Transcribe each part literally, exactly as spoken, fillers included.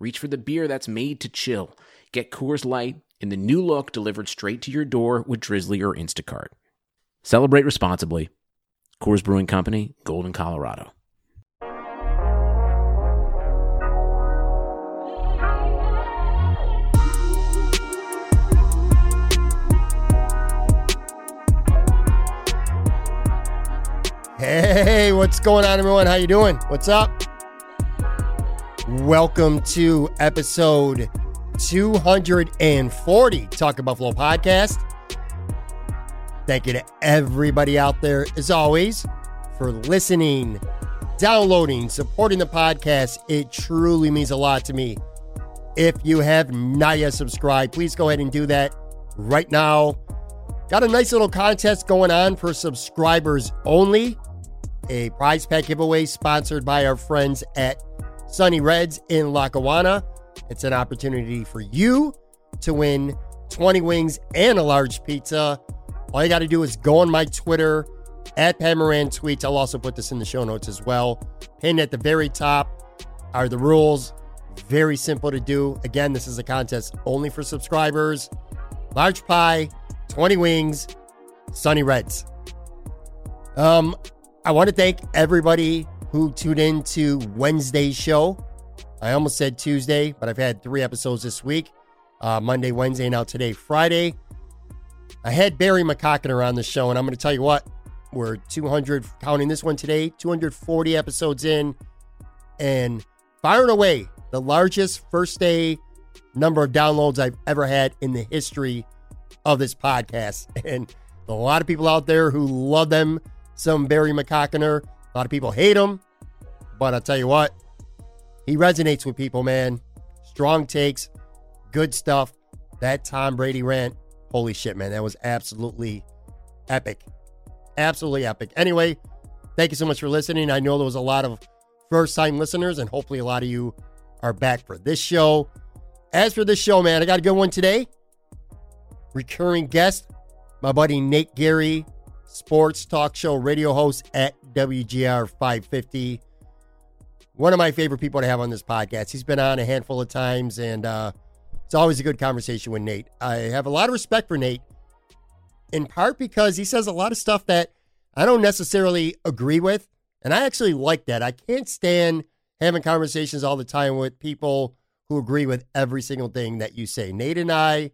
reach for the beer that's made to chill. Get Coors Light in the new look delivered straight to your door with Drizzly or Instacart. Celebrate responsibly. Coors Brewing Company, Golden, Colorado. Hey, what's going on, everyone? How you doing? What's up? Welcome to episode two forty Talking Buffalo Podcast. Thank you to everybody out there, as always, for listening, downloading, supporting the podcast. It truly means a lot to me. If you have not yet subscribed, please go ahead and do that right now. Got a nice little contest going on for subscribers only. A prize pack giveaway sponsored by our friends at Sonny Red's in Lackawanna. It's an opportunity for you to win twenty wings and a large pizza. All you got to do is go on my Twitter, at Pat Moran Tweets. I'll also put this in the show notes as well. Pinned at the very top are the rules. Very simple to do. Again, this is a contest only for subscribers. Large pie, twenty wings, Sonny Red's. Um... I want to thank everybody who tuned in to Wednesday's show. I almost said Tuesday, but I've had three episodes this week. Uh, Monday, Wednesday, now today, Friday. I had Barry McCocken on the show, and I'm going to tell you what, we're two hundred, counting this one today, two forty episodes in, and far and away, the largest first day number of downloads I've ever had in the history of this podcast. And a lot of people out there who love them. Some Barry McCockener. A lot of people hate him, but I'll tell you what, he resonates with people, man. Strong takes, good stuff. That Tom Brady rant, holy shit, man. That was absolutely epic. Absolutely epic. Anyway, thank you so much for listening. I know there was a lot of first-time listeners, and hopefully a lot of you are back for this show. As for this show, man, I got a good one today. Recurring guest, my buddy Nate Geary, sports talk show radio host at W G R five fifty. One of my favorite people to have on this podcast. He's been on a handful of times, and uh, it's always a good conversation with Nate. I have a lot of respect for Nate, in part because he says a lot of stuff that I don't necessarily agree with, and I actually like that. I can't stand having conversations all the time with people who agree with every single thing that you say. Nate and I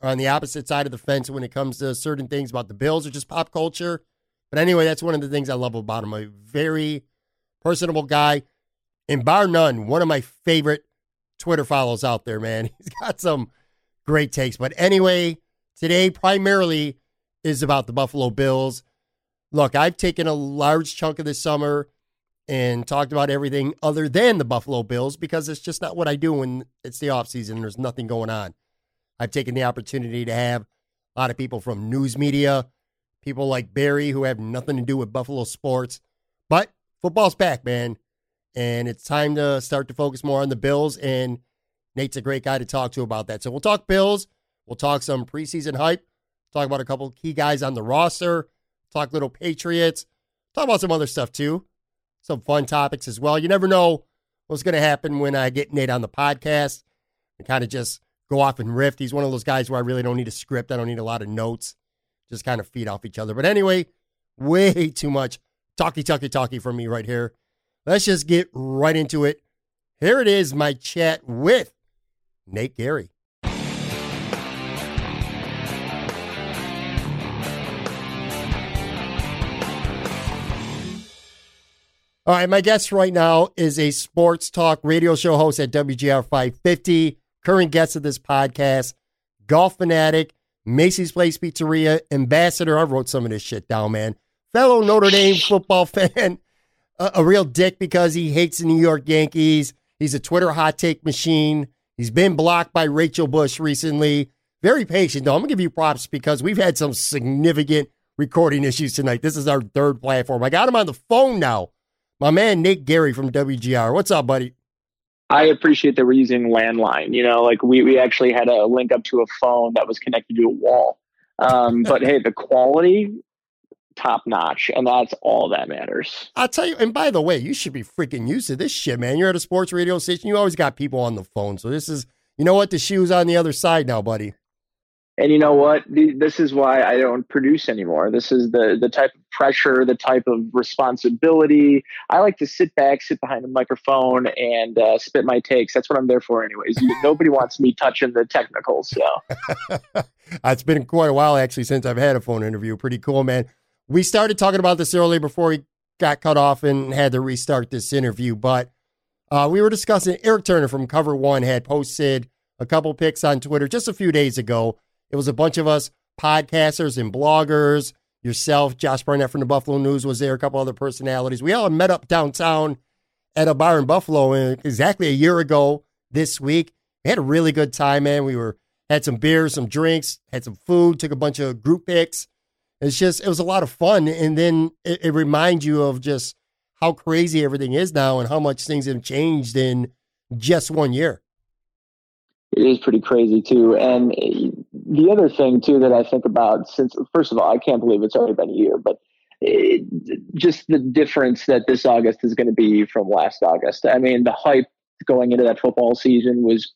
are on the opposite side of the fence when it comes to certain things about the Bills or just pop culture. But anyway, that's one of the things I love about him. A very personable guy, and bar none, one of my favorite Twitter follows out there, man. He's got some great takes. But anyway, today primarily is about the Buffalo Bills. Look, I've taken a large chunk of this summer and talked about everything other than the Buffalo Bills because it's just not what I do when it's the offseason and there's nothing going on. I've taken the opportunity to have a lot of people from news media, people like Barry who have nothing to do with Buffalo sports, but football's back, man. And it's time to start to focus more on the Bills, and Nate's a great guy to talk to about that. So we'll talk Bills. We'll talk some preseason hype, talk about a couple key guys on the roster, talk little Patriots, talk about some other stuff too, some fun topics as well. You never know what's going to happen when I get Nate on the podcast and kind of just go off and riff. He's one of those guys where I really don't need a script. I don't need a lot of notes. Just kind of feed off each other. But anyway, way too much talky, talky, talky from me right here. Let's just get right into it. Here it is, my chat with Nate Geary. All right, my guest right now is a sports talk radio show host at W G R five fifty. Current guest of this podcast, golf fanatic, Macy's Place Pizzeria ambassador. I wrote some of this shit down, man. Fellow Notre Dame football fan, a, a real dick because he hates the New York Yankees. He's a Twitter hot take machine. He's been blocked by Rachel Bush recently. Very patient, though. I'm going to give you props because we've had some significant recording issues tonight. This is our third platform. I got him on the phone now. My man, Nate Geary from W G R. What's up, buddy? I appreciate that we're using landline. You know, like we, we actually had a link up to a phone that was connected to a wall. Um, but, hey, the quality, top-notch, and that's all that matters. I'll tell you, and by the way, you should be freaking used to this shit, man. You're at a sports radio station. You always got people on the phone. So this is, you know what, the shoe's on the other side now, buddy. And you know what? This is why I don't produce anymore. This is the the type of pressure, the type of responsibility. I like to sit back, sit behind a microphone, and uh, spit my takes. That's what I'm there for anyways. Nobody wants me touching the technicals. So it's been quite a while, actually, since I've had a phone interview. Pretty cool, man. We started talking about this earlier before we got cut off and had to restart this interview. But uh, we were discussing Eric Turner from Cover One had posted a couple pics on Twitter just a few days ago. It was a bunch of us podcasters and bloggers, yourself, Josh Barnett from the Buffalo News was there, a couple other personalities. We all met up downtown at a bar in Buffalo exactly a year ago this week. We had a really good time, man. We were had some beers, some drinks, had some food, took a bunch of group pics. It's just, it was a lot of fun. And then it, it reminds you of just how crazy everything is now and how much things have changed in just one year. It is pretty crazy, too. And the other thing, too, that I think about since, first of all, I can't believe it's already been a year, but it, just the difference that this August is going to be from last August. I mean, the hype going into that football season was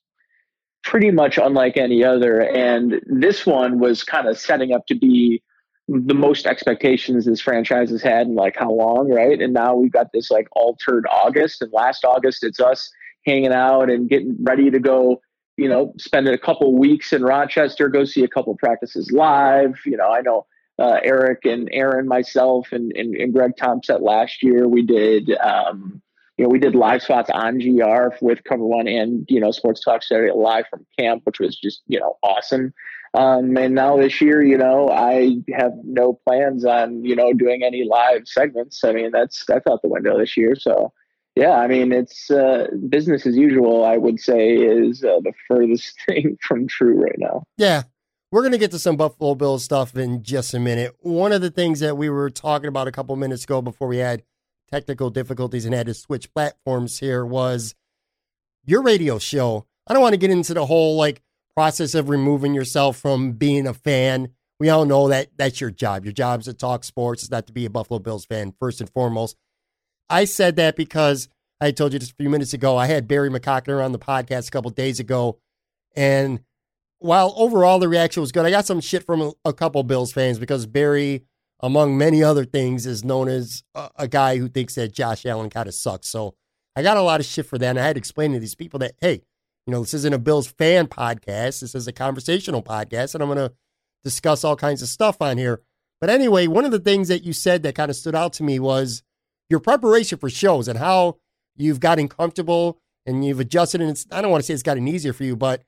pretty much unlike any other. And this one was kind of setting up to be the most expectations this franchise has had in like how long, right? And now we've got this like altered August. And last August, it's us hanging out and getting ready to go, you know, spend a couple weeks in Rochester, go see a couple practices live. You know, I know uh, Eric and Aaron, myself, and, and, and Greg Thompson last year, we did, um, you know, we did live spots on G R with Cover One and, you know, Sports Talk Saturday live from camp, which was just, you know, awesome. Um, and now this year, you know, I have no plans on, you know, doing any live segments. I mean, that's, that's out the window this year. So, yeah, I mean, it's uh, business as usual, I would say, is uh, the furthest thing from true right now. Yeah, we're going to get to some Buffalo Bills stuff in just a minute. One of the things that we were talking about a couple minutes ago before we had technical difficulties and had to switch platforms here was your radio show. I don't want to get into the whole like process of removing yourself from being a fan. We all know that that's your job. Your job is to talk sports. It's not to be a Buffalo Bills fan, first and foremost. I said that because I told you just a few minutes ago, I had Barry McCocken on the podcast a couple of days ago. And while overall the reaction was good, I got some shit from a, a couple Bills fans because Barry, among many other things, is known as a, a guy who thinks that Josh Allen kind of sucks. So I got a lot of shit for that. And I had to explain to these people that, hey, you know, this isn't a Bills fan podcast. This is a conversational podcast. And I'm going to discuss all kinds of stuff on here. But anyway, one of the things that you said that kind of stood out to me was your preparation for shows and how you've gotten comfortable and you've adjusted. And it's, I don't want to say it's gotten easier for you, but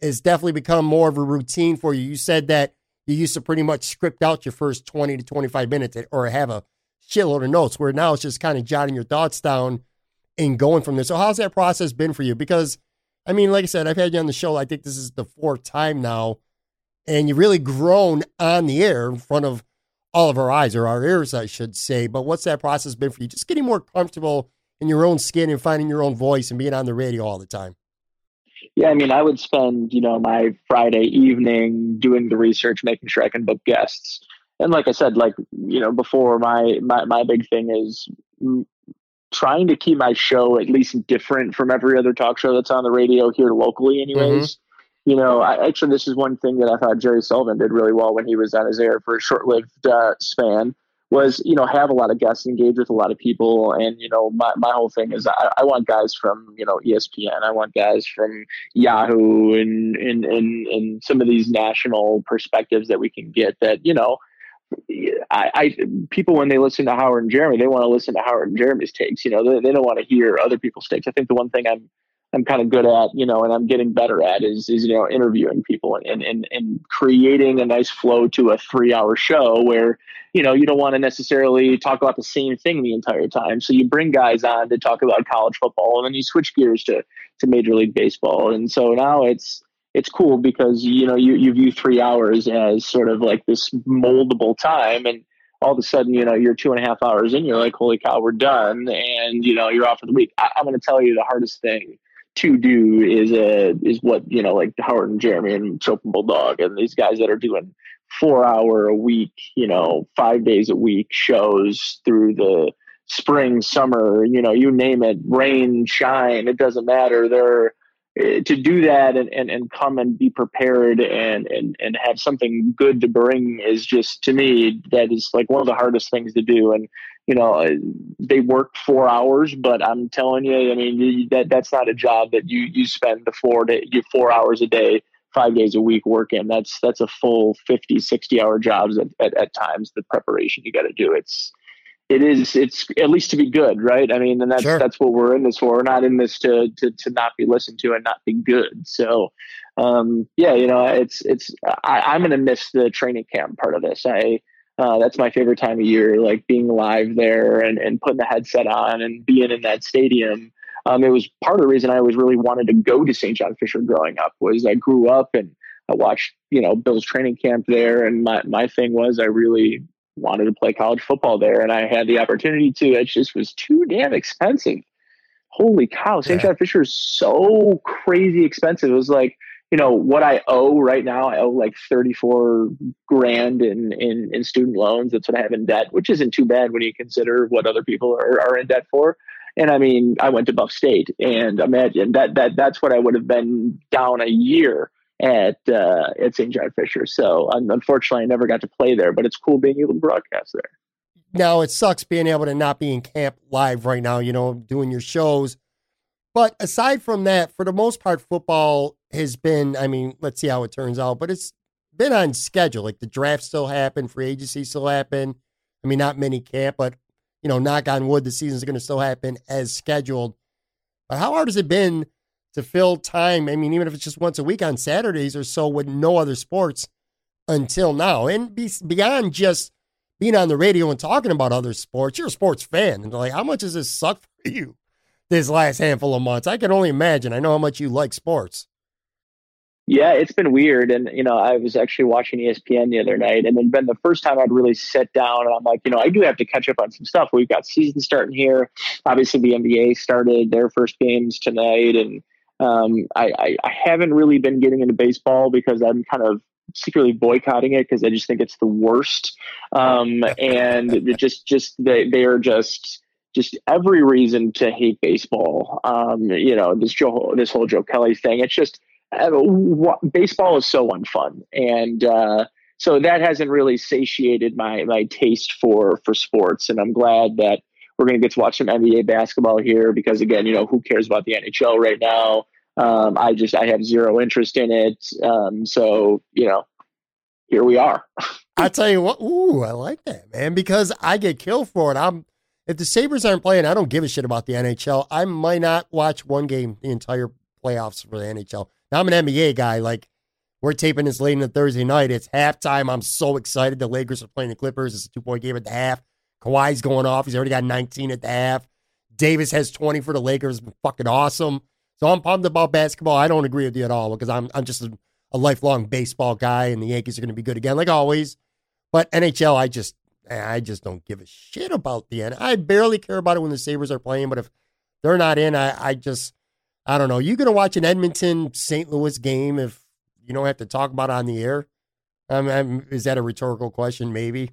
it's definitely become more of a routine for you. You said that you used to pretty much script out your first twenty to twenty-five minutes or have a shitload of notes where now it's just kind of jotting your thoughts down and going from there. So how's that process been for you? Because I mean, like I said, I've had you on the show. I think this is the fourth time now and you've really grown on the air in front of all of our eyes or our ears, I should say. But what's that process been for you? Just getting more comfortable in your own skin and finding your own voice and being on the radio all the time. Yeah. I mean, I would spend, you know, my Friday evening doing the research, making sure I can book guests. And like I said, like, you know, before my, my, my big thing is trying to keep my show at least different from every other talk show that's on the radio here locally anyways. Mm-hmm. You know, I, actually, this is one thing that I thought Jerry Sullivan did really well when he was on his air for a short-lived uh, span was, you know, have a lot of guests, engage with a lot of people. And, you know, my, my whole thing is I, I want guys from, you know, E S P N. I want guys from Yahoo and, and, and, and some of these national perspectives that we can get that, you know, I, I people, when they listen to Howard and Jeremy, they want to listen to Howard and Jeremy's takes. You know, they, they don't want to hear other people's takes. I think the one thing I'm I'm kind of good at, you know, and I'm getting better at is, is, you know, interviewing people and, and, and creating a nice flow to a three hour show where, you know, you don't want to necessarily talk about the same thing the entire time. So you bring guys on to talk about college football, and then you switch gears to, to Major League Baseball. And so now it's, it's cool because, you know, you, you view three hours as sort of like this moldable time, and all of a sudden, you know, you're two and a half hours in, you're like, holy cow, we're done. And, you know, you're off for the week. I, I'm going to tell you the hardest thing to do is a, is what, you know, like Howard and Jeremy and Chopin Bulldog and these guys that are doing four hour a week, you know, five days a week shows through the spring, summer, you know, you name it, rain, shine, it doesn't matter. They're, to do that and, and, and come and be prepared and, and, and have something good to bring is just, to me, that is like one of the hardest things to do. And, you know, they work four hours, but I'm telling you, I mean, that that's not a job that you, you spend the four to you four hours a day, five days a week working. That's, that's a full fifty, sixty hour jobs at, at, at times, the preparation you got to do. It's, It is, it's at least to be good, right? I mean, and that's, sure. that's what we're in this for. We're not in this to, to, to not be listened to and not be good. So, um, yeah, you know, it's, it's, I, I'm going to miss the training camp part of this. I, uh, that's my favorite time of year, like being live there and, and putting the headset on and being in that stadium. Um, it was part of the reason I always really wanted to go to Saint John Fisher growing up, was I grew up and I watched, you know, Bill's training camp there. And my, my thing was I really wanted to play college football there, and I had the opportunity to. It just was too damn expensive. Holy cow, Saint John Fisher is so crazy expensive. It was like, you know, what I owe right now, I owe like thirty-four grand in, in, in student loans. That's what I have in debt, which isn't too bad when you consider what other people are, are in debt for. And I mean, I went to Buff State, and imagine that that that's what I would have been down a year at uh at Saint John Fisher. So um, unfortunately I never got to play there, but it's cool being able to broadcast there. Now it sucks being able to not be in camp live right now, you know, doing your shows. But aside from that, for the most part, football has been, I mean, let's see how it turns out, but it's been on schedule. Like the draft still happened, free agency still happened. I mean, not many camp, but you know, knock on wood, the season's going to still happen as scheduled. But how hard has it been to fill time? I mean, even if it's just once a week on Saturdays or so with no other sports until now. And be, beyond just being on the radio and talking about other sports, you're a sports fan. And like, how much has this sucked for you this last handful of months? I can only imagine. I know how much you like sports. Yeah, it's been weird. And, you know, I was actually watching E S P N the other night, and it's been the first time I'd really sat down and I'm like, you know, I do have to catch up on some stuff. We've got season starting here. Obviously the N B A started their first games tonight, and Um, I, I, I haven't really been getting into baseball because I'm kind of secretly boycotting it because I just think it's the worst. Um, and it just, just they, they are just, just every reason to hate baseball. Um, you know, this Joe, this whole Joe Kelly thing. It's just uh, what, baseball is so unfun, and uh, so that hasn't really satiated my my taste for for sports. And I'm glad that we're going to get to watch some N B A basketball here because, again, you know, who cares about the N H L right now? Um, I just, I have zero interest in it. Um, so, you know, here we are. I tell you what, ooh, I like that, man, because I get killed for it. I'm, if the Sabres aren't playing, I don't give a shit about the N H L. I might not watch one game the entire playoffs for the N H L. Now I'm an N B A guy. Like, we're taping this late on a Thursday night. It's halftime. I'm so excited. The Lakers are playing the Clippers. It's a two-point game at the half. Kawhi's going off. He's already got nineteen at the half. Davis has twenty for the Lakers. Fucking awesome. So I'm pumped about basketball. I don't agree with you at all because I'm I'm just a, a lifelong baseball guy, and the Yankees are going to be good again, like always. But N H L, I just I just don't give a shit about the N H L. I barely care about it when the Sabres are playing, but if they're not in, I, I just, I don't know. You going to watch an Edmonton-Saint Louis game if you don't have to talk about it on the air? I'm, I'm, is that a rhetorical question? Maybe.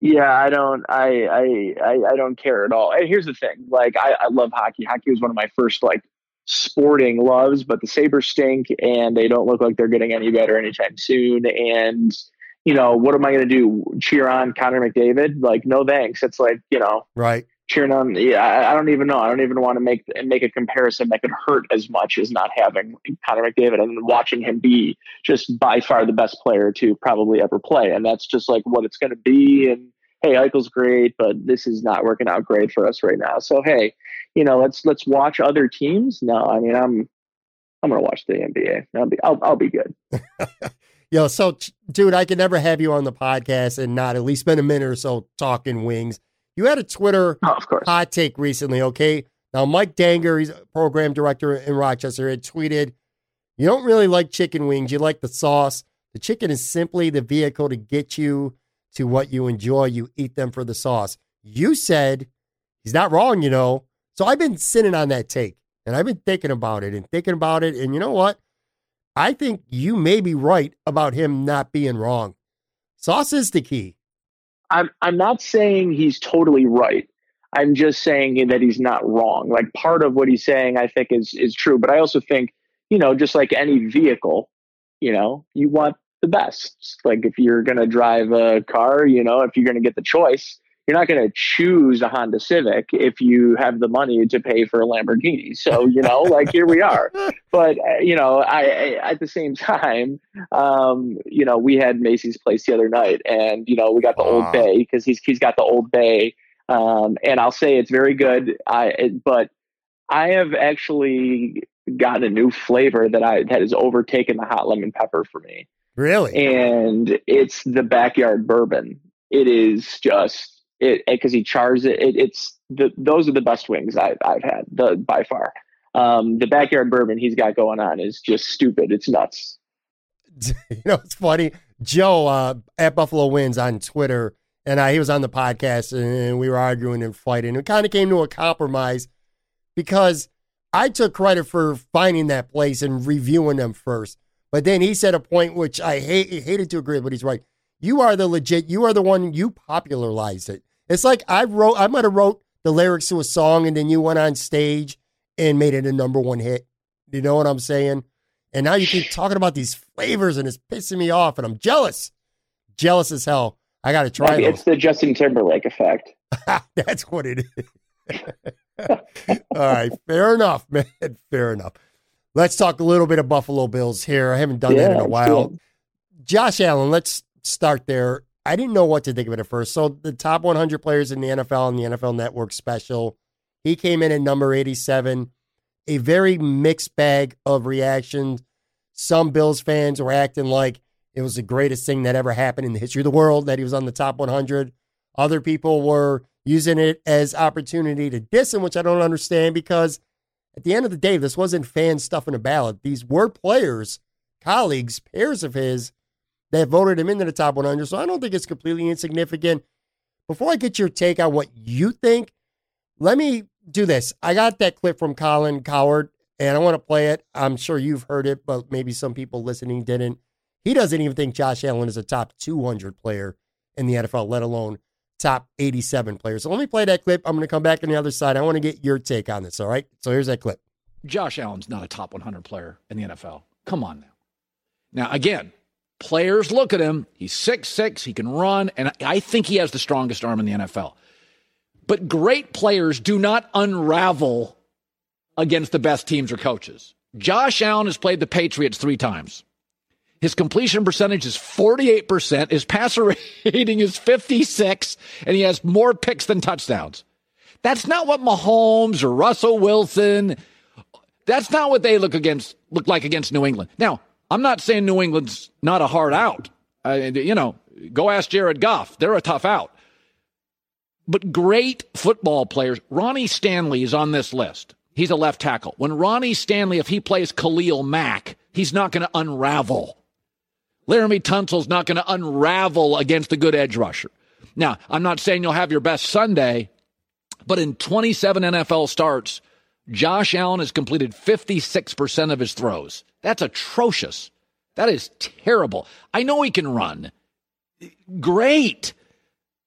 Yeah, I don't, I, I, I, I don't care at all. And here's the thing. Like, I, I love hockey. Hockey was one of my first like sporting loves, but the Sabres stink and they don't look like they're getting any better anytime soon. And, you know, what am I going to do? Cheer on Connor McDavid? Like, no thanks. It's like, you know, right. Cheering on. Yeah. I, I don't even know. I don't even want to make, make a comparison that could hurt as much as not having Connor McDavid and watching him be just by far the best player to probably ever play. And that's just like what it's going to be. And, hey, Eichel's great, but this is not working out great for us right now. So, hey, you know, let's let's watch other teams. No, I mean, I'm I'm going to watch the N B A. I'll be I'll, I'll be good. Yo, so, dude, I can never have you on the podcast and not at least spend a minute or so talking Wings. You had a Twitter oh, of course. hot take recently, okay? Now, Mike Danger, he's program director in Rochester, had tweeted, you don't really like chicken wings. You like the sauce. The chicken is simply the vehicle to get you to what you enjoy. You eat them for the sauce. You said, he's not wrong, you know. So I've been sitting on that take, and I've been thinking about it and thinking about it. And you know what? I think you may be right about him not being wrong. Sauce is the key. I'm I'm not saying he's totally right. I'm just saying that he's not wrong. Like, part of what he's saying, I think, is is true. But I also think, you know, just like any vehicle, you know, you want the best. Like, if you're going to drive a car, you know, if you're going to get the choice, you're not going to choose a Honda Civic if you have the money to pay for a Lamborghini. So, you know, like, here we are. But, you know, I, I at the same time, um, you know, we had Macy's Place the other night, and, you know, we got the wow. Old Bay, because he's he's got the Old Bay. Um, and I'll say it's very good. I, it, but I have actually gotten a new flavor that I, that has overtaken the hot lemon pepper for me. Really? And it's the backyard bourbon. It is just, It because he chars it. it it's the, those are the best wings I've I've had the, by far. Um, the backyard bourbon he's got going on is just stupid. It's nuts. You know, it's funny. Joe uh, at Buffalo Wins on Twitter, and I, he was on the podcast, and we were arguing and fighting. It kind of came to a compromise because I took credit for finding that place and reviewing them first, but then he said a point which I hate, hated to agree with, but he's right. You are the legit, you are the one, you popularized it. It's like I wrote, I might have wrote the lyrics to a song, and then you went on stage and made it a number one hit. You know what I'm saying? And now you keep talking about these flavors, and it's pissing me off, and I'm jealous. Jealous as hell. I got to try it. It's the Justin Timberlake effect. That's what it is. All right. Fair enough, man. Fair enough. Let's talk a little bit of Buffalo Bills here. I haven't done yeah, that in a while. Cool. Josh Allen, let's start there. I didn't know what to think of it at first. So the top one hundred players in the N F L and the N F L Network special, he came in at number eighty-seven, a very mixed bag of reactions. Some Bills fans were acting like it was the greatest thing that ever happened in the history of the world, that he was on the top one hundred. Other people were using it as opportunity to diss him, which I don't understand, because at the end of the day, this wasn't fans stuffing a ballot. These were players, colleagues, peers of his, that voted him into the top one hundred, so I don't think it's completely insignificant. Before I get your take on what you think, let me do this. I got that clip from Colin Cowherd, and I want to play it. I'm sure you've heard it, but maybe some people listening didn't. He doesn't even think Josh Allen is a top two hundred player in the N F L, let alone top eighty-seven player. So let me play that clip. I'm going to come back on the other side. I want to get your take on this, all right? So here's that clip. Josh Allen's not a top one hundred player in the N F L. Come on now. Now, again, players look at him. He's six six. He can run. And I think he has the strongest arm in the N F L. But great players do not unravel against the best teams or coaches. Josh Allen has played the Patriots three times. His completion percentage is forty-eight percent. His passer rating is fifty-six. And he has more picks than touchdowns. That's not what Mahomes or Russell Wilson, that's not what they look against, look like against New England. Now, I'm not saying New England's not a hard out. I, you know, go ask Jared Goff. They're a tough out. But great football players. Ronnie Stanley is on this list. He's a left tackle. When Ronnie Stanley, if he plays Khalil Mack, he's not going to unravel. Laramie Tunsil's not going to unravel against a good edge rusher. Now, I'm not saying you'll have your best Sunday, but in twenty-seven N F L starts, Josh Allen has completed fifty-six percent of his throws. That's atrocious. That is terrible. I know he can run. Great.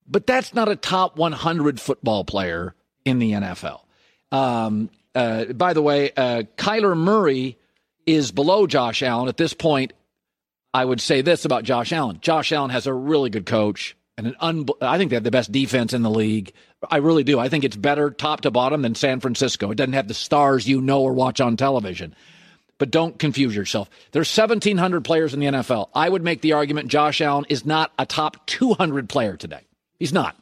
But that's not a top one hundred football player in the N F L. Um, uh, by the way, uh, Kyler Murray is below Josh Allen. At this point, I would say this about Josh Allen. Josh Allen has a really good coach. And an un- I think they have the best defense in the league. I really do. I think it's better top to bottom than San Francisco. It doesn't have the stars you know or watch on television. But don't confuse yourself. There's seventeen hundred players in the N F L. I would make the argument Josh Allen is not a top two hundred player today. He's not.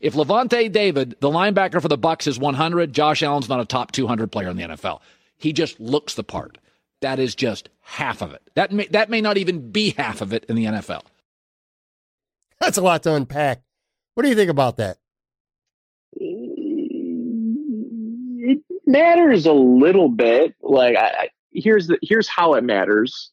If Levante David, the linebacker for the Bucs, is one hundred, Josh Allen's not a top two hundred player in the N F L. He just looks the part. That is just half of it. That may, that may not even be half of it in the N F L. That's a lot to unpack. What do you think about that? It matters a little bit. Like, I, here's the here's how it matters.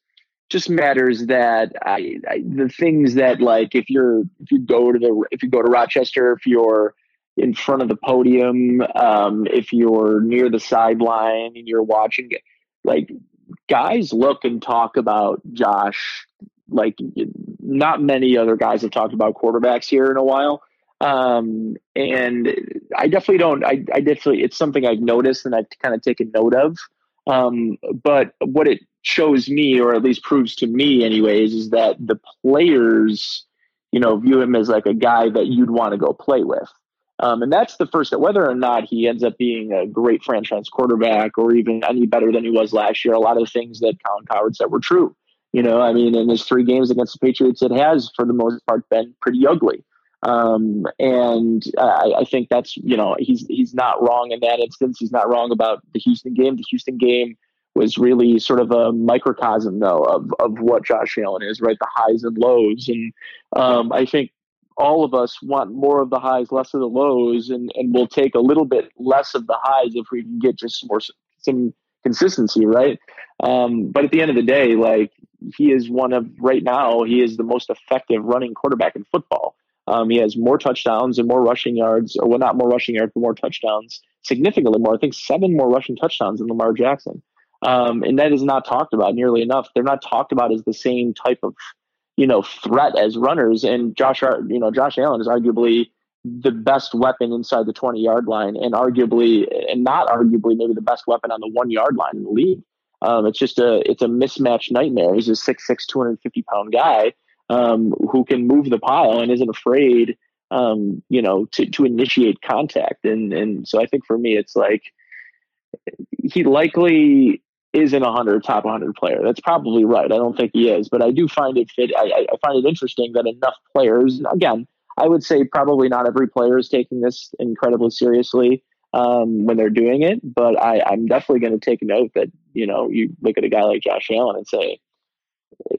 Just matters that I, I the things that, like, if you're if you go to the if you go to Rochester, if you're in front of the podium, um, if you're near the sideline and you're watching, like, guys look and talk about Josh. Like, not many other guys have talked about quarterbacks here in a while. Um, and I definitely don't, I, I definitely, it's something I've noticed and I've kind of taken note of. Um, but what it shows me, or at least proves to me anyways, is that the players, you know, view him as like a guy that you'd want to go play with. Um, and that's the first, whether or not he ends up being a great franchise quarterback or even any better than he was last year, a lot of things that Colin Cowherd said were true. You know, I mean, in his three games against the Patriots, it has, for the most part, been pretty ugly. Um, and I, I think that's, you know, he's he's not wrong in that instance. He's not wrong about the Houston game. The Houston game was really sort of a microcosm, though, of, of what Josh Allen is, right? The highs and lows. And um, I think all of us want more of the highs, less of the lows, and, and we'll take a little bit less of the highs if we can get just more some consistency, right? Um, but at the end of the day, like, he is one of, right now, he is the most effective running quarterback in football. Um, he has more touchdowns and more rushing yards, or well, not more rushing yards, but more touchdowns, significantly more. I think seven more rushing touchdowns than Lamar Jackson. Um, and that is not talked about nearly enough. They're not talked about as the same type of, you know, threat as runners. And Josh, you know, Josh Allen is arguably the best weapon inside the twenty-yard line, and arguably, and not arguably, maybe the best weapon on the one-yard line in the league. Um, it's just a, it's a mismatch nightmare. He's a six six, two hundred fifty pound guy, um, who can move the pile and isn't afraid, um, you know, to, to initiate contact. And, and so I think for me, it's like, he likely isn't a hundred top one hundred player. That's probably right. I don't think he is, but I do find it fit. I, I find it interesting that enough players, again, I would say probably not every player is taking this incredibly seriously, um, when they're doing it, but I, I'm definitely going to take note that, you know, you look at a guy like Josh Allen and say,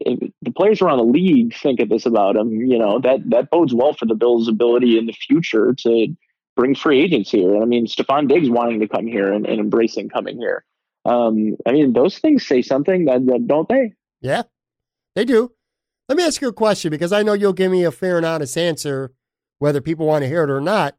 if the players around the league think of this about him, you know, that, that bodes well for the Bills' ability in the future to bring free agents here. I mean, Stefon Diggs wanting to come here and, and embracing coming here. Um, I mean, those things say something, that, that don't they? Yeah, they do. Let me ask you a question, because I know you'll give me a fair and honest answer, whether people want to hear it or not.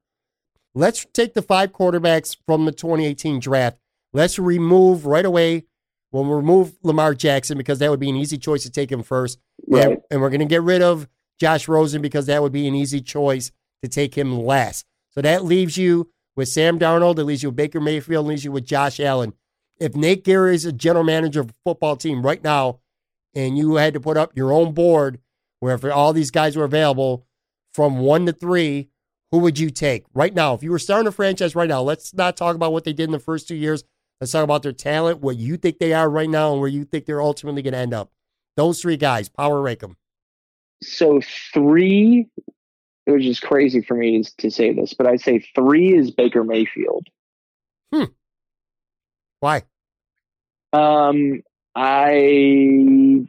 Let's take the five quarterbacks from the twenty eighteen draft. Let's remove right away. We'll remove Lamar Jackson, because that would be an easy choice to take him first. Right. Yeah, and we're going to get rid of Josh Rosen, because that would be an easy choice to take him last. So that leaves you with Sam Darnold. It leaves you with Baker Mayfield. It leaves you with Josh Allen. If Nate Geary is a general manager of a football team right now, and you had to put up your own board where if all these guys were available from one to three, who would you take right now? If you were starting a franchise right now, let's not talk about what they did in the first two years. Let's talk about their talent, what you think they are right now, and where you think they're ultimately going to end up. Those three guys, power rank them. So three, it was just crazy for me to, to say this, but I'd say three is Baker Mayfield. Hmm. Why? Um, I...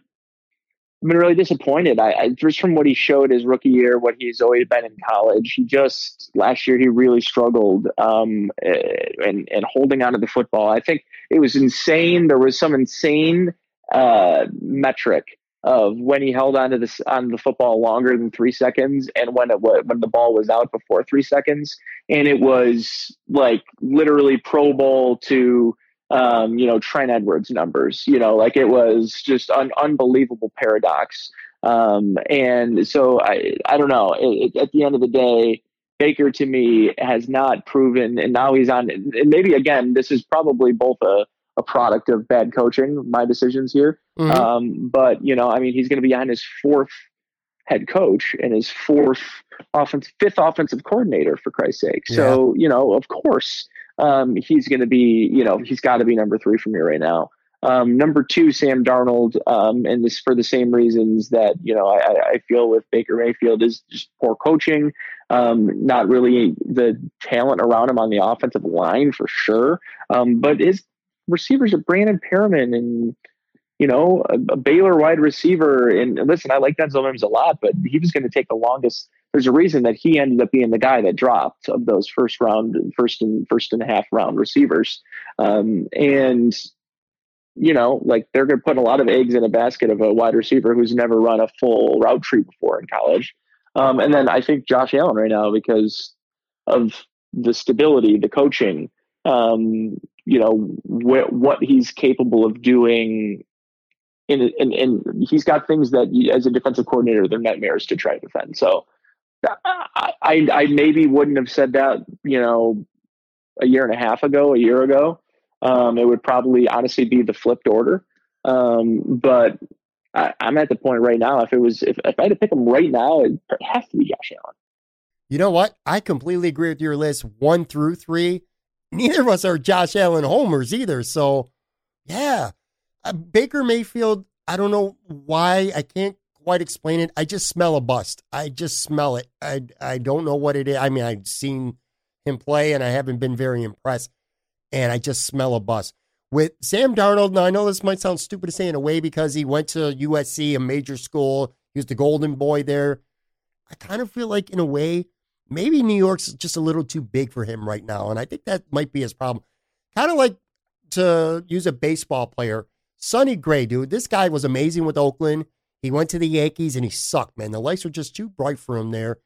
I've been really disappointed. I, I just from what he showed his rookie year, what he's always been in college. He just last year he really struggled, um, and and holding onto the football. I think it was insane. There was some insane uh, metric of when he held onto this on the football longer than three seconds, and when it when the ball was out before three seconds, and it was like literally Pro Bowl to. Um, you know, Trent Edwards numbers, you know, like it was just an unbelievable paradox. Um, and so I, I don't know, it, it, at the end of the day, Baker to me has not proven, and now he's on, and maybe again, this is probably both a, a product of bad coaching, my decisions here. Mm-hmm. Um, but you know, I mean, he's going to be on his fourth head coach and his fourth offense, fifth offensive coordinator, for Christ's sake. Yeah. So, you know, of course, Um, he's going to be, you know, he's got to be number three for me right now. Um, number two, Sam Darnold, um, and this for the same reasons that, you know, I, I feel with Baker Mayfield, is just poor coaching, um, not really the talent around him on the offensive line for sure. Um, but his receivers are Brandon Perriman and, you know, a, a Baylor wide receiver. And listen, I like Denzel Mims a lot, but he was going to take the longest. There's a reason that he ended up being the guy that dropped of those first round, first and first and a half round receivers. Um, and, you know, like they're going to put a lot of eggs in a basket of a wide receiver who's never run a full route tree before in college. Um, and then I think Josh Allen right now, because of the stability, the coaching, um, you know, wh- what he's capable of doing. And, and, and he's got things that you, as a defensive coordinator, they're nightmares to try to defend. So I, I, I maybe wouldn't have said that, you know, a year and a half ago, a year ago. Um, it would probably honestly be the flipped order. Um, but I, I'm at the point right now, if it was, if, if I had to pick him right now, it has to be Josh Allen. You know what? I completely agree with your list one through three. Neither of us are Josh Allen homers either. So yeah, uh, Baker Mayfield. I don't know why. I can't quite explain it. I just smell a bust. I just smell it. I, I don't know what it is. I mean, I've seen him play and I haven't been very impressed. And I just smell a bust. With Sam Darnold, now I know this might sound stupid to say in a way because he went to U S C, a major school. He was the golden boy there. I kind of feel like, in a way, maybe New York's just a little too big for him right now. And I think that might be his problem. Kind of like, to use a baseball player, Sonny Gray, dude. This guy was amazing with Oakland. He went to the Yankees and he sucked, man. The lights were just too bright for him there.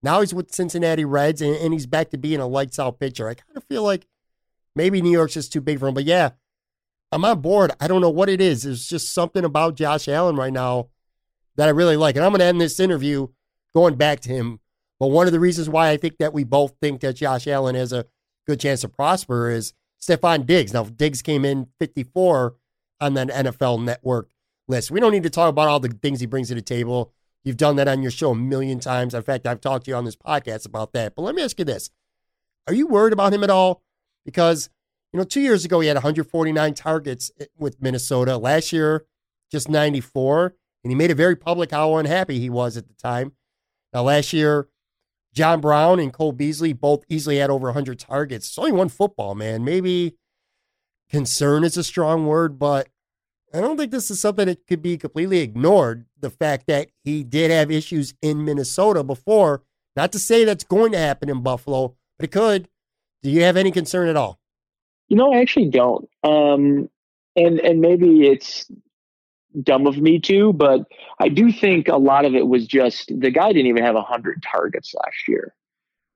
Now he's with Cincinnati Reds and, and he's back to being a lights-out pitcher. I kind of feel like maybe New York's just too big for him, but yeah, I'm on board. I don't know what it is. There's just something about Josh Allen right now that I really like, and I'm going to end this interview going back to him. But one of the reasons why I think that we both think that Josh Allen has a good chance to prosper is Stefon Diggs. Now, Diggs came in fifty-four on that N F L Network list. We don't need to talk about all the things he brings to the table. You've done that on your show a million times. In fact, I've talked to you on this podcast about that. But let me ask you this. Are you worried about him at all? Because, you know, two years ago, he had one hundred forty-nine targets with Minnesota. Last year, just ninety-four. And he made it very public how unhappy he was at the time. Now, last year, John Brown and Cole Beasley both easily had over one hundred targets. It's only one football, man. Maybe concern is a strong word, but I don't think this is something that could be completely ignored. The fact that he did have issues in Minnesota before, not to say that's going to happen in Buffalo, but it could. Do you have any concern at all? You know, I actually don't. Um, and, and maybe it's dumb of me too, but I do think a lot of it was just the guy didn't even have one hundred targets last year.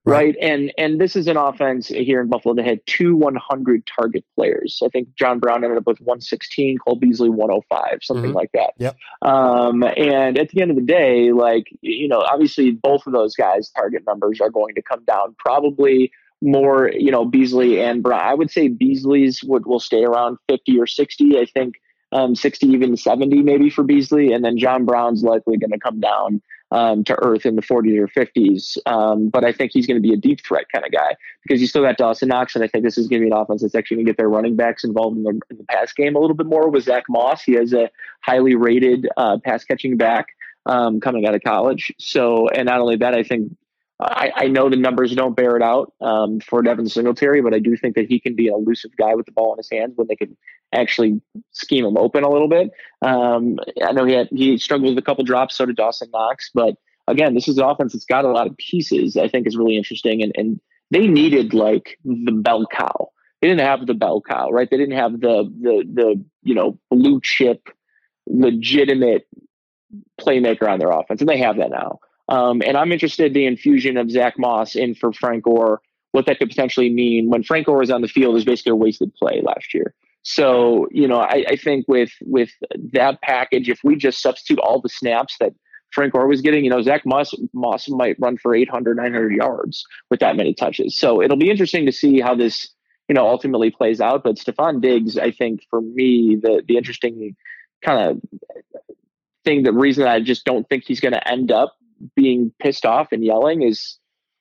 Right. right? And and this is an offense here in Buffalo that had two one hundred target players. I think John Brown ended up with one sixteen, Cole Beasley one oh five, something mm-hmm. like that. Yep. Um, and at the end of the day, like, you know, obviously both of those guys' target numbers are going to come down probably more, you know, Beasley and Brown. I would say Beasley's would will stay around fifty or sixty. I think um, sixty, even seventy, maybe for Beasley, and then John Brown's likely going to come down um, to earth in the forties or fifties. Um, but I think he's going to be a deep threat kind of guy because you still got Dawson Knox, and I think this is going to be an offense that's actually going to get their running backs involved in the, in the pass game a little bit more with Zach Moss. He has a highly rated uh, pass catching back um, coming out of college. So, and not only that, I think. I, I know the numbers don't bear it out um, for Devin Singletary, but I do think that he can be an elusive guy with the ball in his hands when they can actually scheme him open a little bit. Um, I know he had, he struggled with a couple drops, so did Dawson Knox. But again, this is an offense that's got a lot of pieces I think is really interesting. And, and they needed like the bell cow. They didn't have the bell cow, right? They didn't have the, the, the you know, blue chip, legitimate playmaker on their offense. And they have that now. Um, and I'm interested in the infusion of Zach Moss in for Frank Gore, what that could potentially mean. When Frank Gore was on the field, it was basically a wasted play last year. So, you know, I, I think with with that package, if we just substitute all the snaps that Frank Gore was getting, you know, Zach Moss, Moss might run for eight hundred, nine hundred yards with that many touches. So it'll be interesting to see how this, you know, ultimately plays out. But Stefon Diggs, I think for me, the the interesting kind of thing, the reason I just don't think he's going to end up being pissed off and yelling is,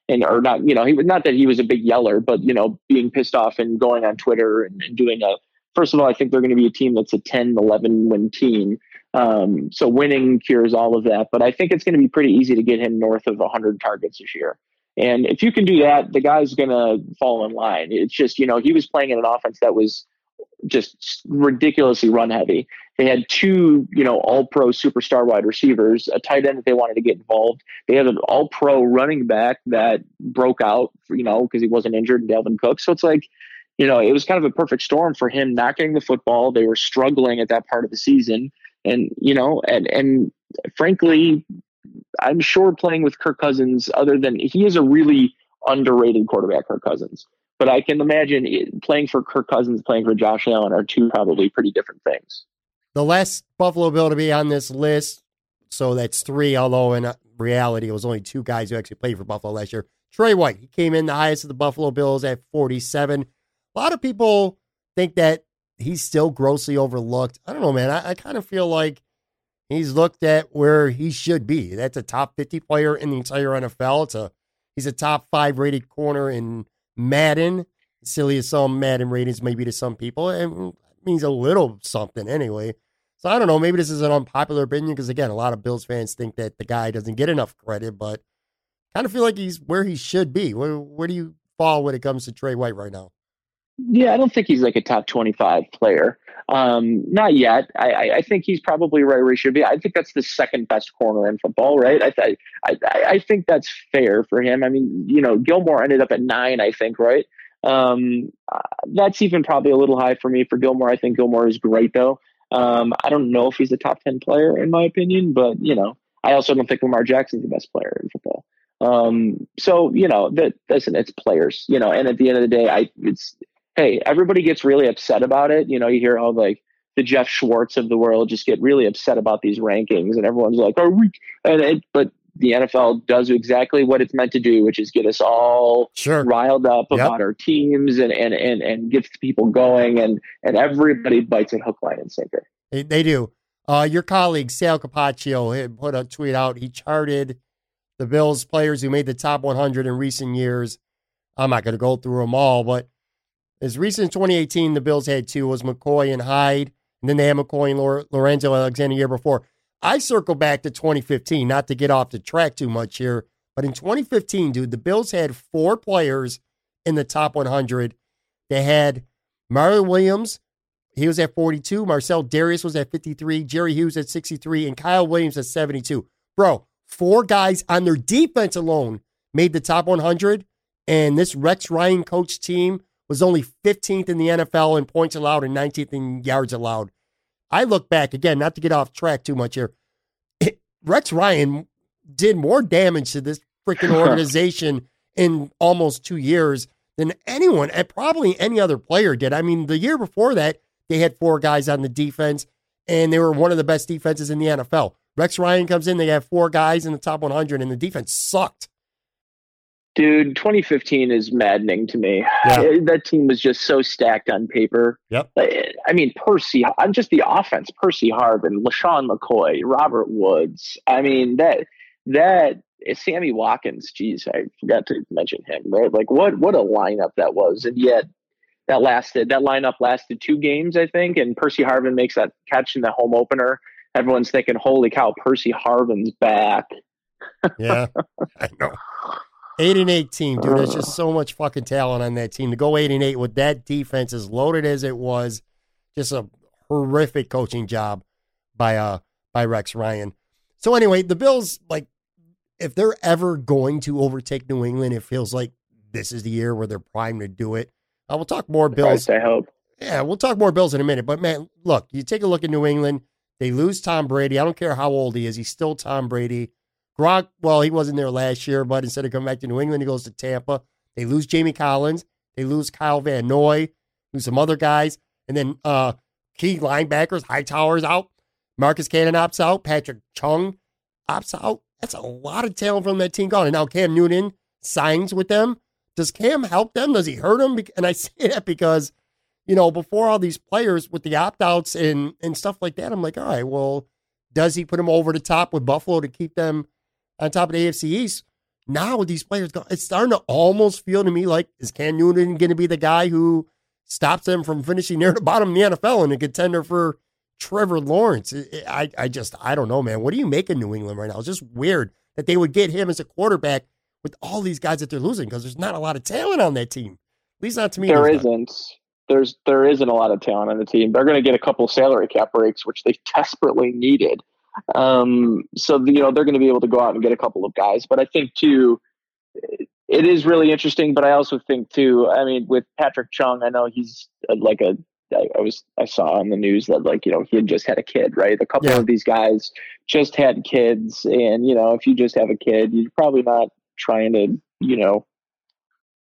and or not, you know, he was not that he was a big yeller, but you know, being pissed off and going on Twitter and, and doing a first of all, I think they're going to be a team that's a ten, eleven win team. Um, so winning cures all of that. But I think it's going to be pretty easy to get him north of one hundred targets this year. And if you can do that, the guy's going to fall in line. It's just, you know, he was playing in an offense that was just ridiculously run heavy. They had two, you know, all-pro superstar wide receivers, a tight end that they wanted to get involved. They had an all-pro running back that broke out, you know, because he wasn't injured, and Dalvin Cook. So it's like, you know, it was kind of a perfect storm for him not getting the football. They were struggling at that part of the season. And, you know, and, and frankly, I'm sure playing with Kirk Cousins, other than he is a really underrated quarterback, Kirk Cousins. But I can imagine it, playing for Kirk Cousins, playing for Josh Allen are two probably pretty different things. The last Buffalo Bill to be on this list, so that's three, although in reality it was only two guys who actually played for Buffalo last year. Tre' White, he came in the highest of the Buffalo Bills at forty-seven. A lot of people think that he's still grossly overlooked. I don't know, man. I, I kind of feel like he's looked at where he should be. That's a top fifty player in the entire N F L. It's a, he's a top five rated corner in Madden. Silly as some Madden ratings may be to some people, and it means a little something anyway. So I don't know. Maybe this is an unpopular opinion because, again, a lot of Bills fans think that the guy doesn't get enough credit, but kind of feel like he's where he should be. Where, where do you fall when it comes to Tre' White right now? Yeah, I don't think he's like a top twenty-five player. Um, not yet. I, I, I think he's probably right where he should be. I think that's the second best corner in football, right? I, th- I, I think that's fair for him. I mean, you know, Gilmore ended up at nine, I think, right? Um, uh, that's even probably a little high for me for Gilmore. I think Gilmore is great, though. Um, I don't know if he's a top ten player, in my opinion, but, you know, I also don't think Lamar Jackson's the best player in football. Um, so, you know, that listen, it's players, you know, and at the end of the day, I it's hey, everybody gets really upset about it. You know, you hear all like the Jeff Schwartz of the world just get really upset about these rankings, and everyone's like, "Are we?" And it, but the N F L does exactly what it's meant to do, which is get us all sure. riled up yep. about our teams and and and and gets people going, and and everybody bites at hook, line, and sinker. They, they do. Uh, your colleague Sal Capaccio put a tweet out. He charted the Bills players who made the top one hundred in recent years. I'm not going to go through them all, but as recent as twenty eighteen, the Bills had two, was McCoy and Hyde, and then they had McCoy and Lorenzo Alexander the year before. I circle back to twenty fifteen, not to get off the track too much here, but in twenty fifteen, dude, the Bills had four players in the top one hundred. They had Marlon Williams, he was at forty-two, Marcel Darius was at fifty-three, Jerry Hughes at sixty-three, and Kyle Williams at seventy-two. Bro, four guys on their defense alone made the top one hundred, and this Rex Ryan coach team was only fifteenth in the N F L in points allowed and nineteenth in yards allowed. I look back, again, not to get off track too much here, it, Rex Ryan did more damage to this freaking organization in almost two years than anyone, and probably any other player did. I mean, the year before that, they had four guys on the defense, and they were one of the best defenses in the N F L. Rex Ryan comes in, they have four guys in the top one hundred, and the defense sucked. Dude, twenty fifteen is maddening to me. Yeah. It, that team was just so stacked on paper. Yep. I, I mean, Percy, I'm just the offense, Percy Harvin, LaShawn McCoy, Robert Woods. I mean, that, that is Sammy Watkins. Geez, I forgot to mention him, right? Like what, what a lineup that was. And yet that lasted, that lineup lasted two games, I think. And Percy Harvin makes that catch in the home opener. Everyone's thinking, holy cow, Percy Harvin's back. Yeah, I know. Eight and eight team, dude. There's just so much fucking talent on that team. To go eight and eight with that defense as loaded as it was, just a horrific coaching job by uh by Rex Ryan. So anyway, the Bills, like, if they're ever going to overtake New England, it feels like this is the year where they're primed to do it. Uh, we'll talk more Bills. I hope. Yeah, we'll talk more Bills in a minute. But man, look, you take a look at New England. They lose Tom Brady. I don't care how old he is. He's still Tom Brady. Gronk, well, he wasn't there last year, but instead of coming back to New England, he goes to Tampa. They lose Jamie Collins. They lose Kyle Van Noy, lose some other guys. And then uh, key linebackers, Hightower's out. Marcus Cannon opts out. Patrick Chung opts out. That's a lot of talent from that team gone. And now Cam Newton signs with them. Does Cam help them? Does he hurt them? And I say that because, you know, before all these players with the opt-outs and, and stuff like that, I'm like, all right, well, does he put them over the top with Buffalo to keep them on top of the A F C East? Now with these players gone, it's starting to almost feel to me like, is Cam Newton going to be the guy who stops them from finishing near the bottom of the N F L and a contender for Trevor Lawrence. I, I just, I don't know, man. What do you make of New England right now? It's just weird that they would get him as a quarterback with all these guys that they're losing, because there's not a lot of talent on that team. At least not to me. There isn't. There's, there isn't a lot of talent on the team. They're going to get a couple salary cap breaks, which they desperately needed. Um, so, you know, they're going to be able to go out and get a couple of guys. But I think, too, it is really interesting. But I also think, too, I mean, with Patrick Chung, I know he's like a, I was, I saw on the news that, like, you know, he had just had a kid, right? A couple yeah. of these guys just had kids. And, you know, if you just have a kid, you're probably not trying to, you know,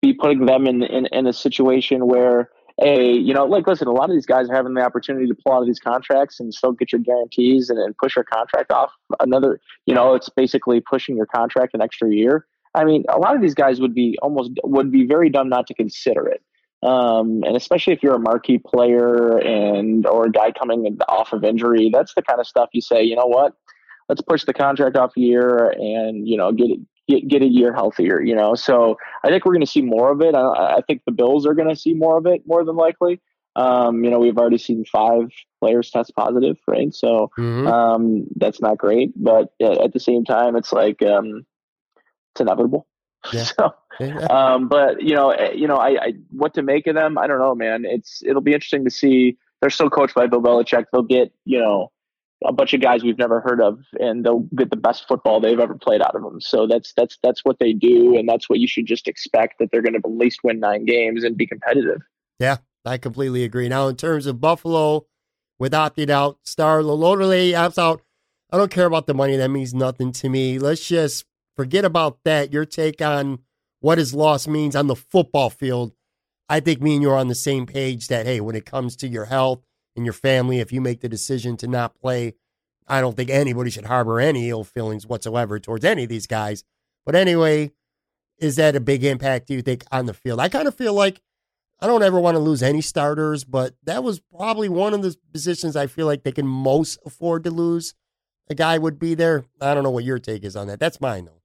be putting them in, in, in a situation where, A, you know, like, listen, a lot of these guys are having the opportunity to pull out of these contracts and still get your guarantees and, and push your contract off another, you know, it's basically pushing your contract an extra year. I mean, a lot of these guys would be almost, would be very dumb not to consider it. Um, and especially if you're a marquee player and, or a guy coming off of injury, that's the kind of stuff you say, you know what, let's push the contract off a year and, you know, get it, Get, get a year healthier, you know? So I think we're going to see more of it. I, I think the Bills are going to see more of it, more than likely. Um, you know, we've already seen five players test positive, right? So mm-hmm. um, that's not great. But at the same time, it's like, um, it's inevitable. Yeah. So, yeah. Um, but, you know, you know, I, I what to make of them, I don't know, man. It's It'll be interesting to see. They're still coached by Bill Belichick. They'll get, you know, a bunch of guys we've never heard of, and they'll get the best football they've ever played out of them. So that's, that's, that's what they do. And that's what you should just expect, that they're going to at least win nine games and be competitive. Yeah, I completely agree. Now, in terms of Buffalo with opted out, Star Lolorelei opts out. I don't care about the money. That means nothing to me. Let's just forget about that. Your take on what his loss means on the football field. I think me and you are on the same page that, hey, when it comes to your health, in your family, if you make the decision to not play, I don't think anybody should harbor any ill feelings whatsoever towards any of these guys. But anyway, is that a big impact, do you think, on the field? I kind of feel like I don't ever want to lose any starters, but that was probably one of the positions I feel like they can most afford to lose. A guy would be there. I don't know what your take is on that. That's mine, though.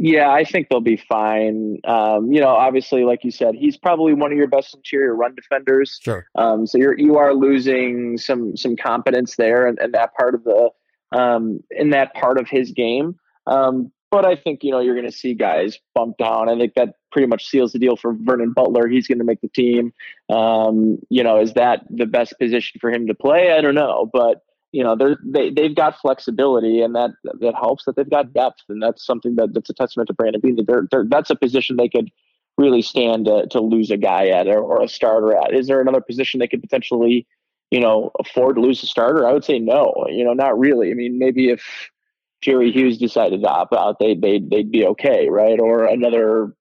Yeah, I think they'll be fine. Um, you know, obviously, like you said, he's probably one of your best interior run defenders. Sure. Um, so you're you are losing some some competence there, and, and that part of the um, in that part of his game. Um, but I think, you know, you're going to see guys bump down. I think that pretty much seals the deal for Vernon Butler. He's going to make the team. Um, you know, is that the best position for him to play? I don't know, but. You know, they're, they, they've got flexibility, and that, that helps that they've got depth. And that's something that, that's a testament to Brandon Bean. That they're, they're, that's a position they could really stand to, to lose a guy at, or, or a starter at. Is there another position they could potentially, you know, afford to lose a starter? I would say no, you know, not really. I mean, maybe if Jerry Hughes decided to opt out, they, they, they'd be okay, right? Or another,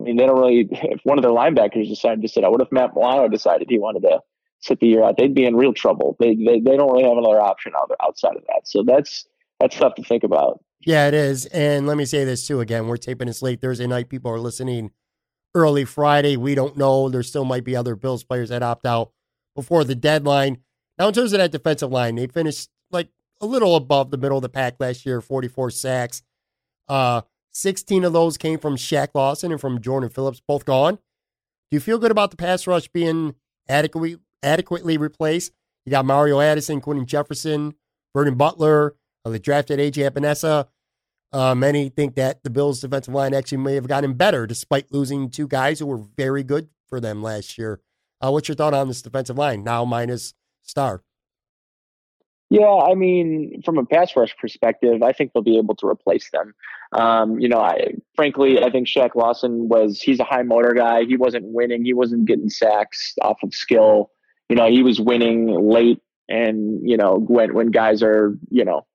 I mean, they don't really, if one of their linebackers decided to sit out, what if Matt Milano decided he wanted to sit the year out? They'd be in real trouble. They they, they don't really have another option out there outside of that. So that's that's tough to think about. Yeah, it is. And let me say this too. Again, we're taping this late Thursday night. People are listening early Friday. We don't know. There still might be other Bills players that opt out before the deadline. Now, in terms of that defensive line, they finished like a little above the middle of the pack last year. forty-four sacks. Uh, sixteen of those came from Shaq Lawson and from Jordan Phillips, both gone. Do you feel good about the pass rush being adequately adequately replaced? You got Mario Addison, Quentin Jefferson, Vernon Butler. Uh, they drafted A J Epinesa. Uh, many think that the Bills' defensive line actually may have gotten better despite losing two guys who were very good for them last year. Uh, what's your thought on this defensive line, now minus Star? Yeah, I mean, from a pass rush perspective, I think they'll be able to replace them. Um, you know, I frankly, I think Shaq Lawson was, he's a high motor guy. He wasn't winning. He wasn't getting sacks off of skill. You know, he was winning late, and, you know, when, when guys are, you know,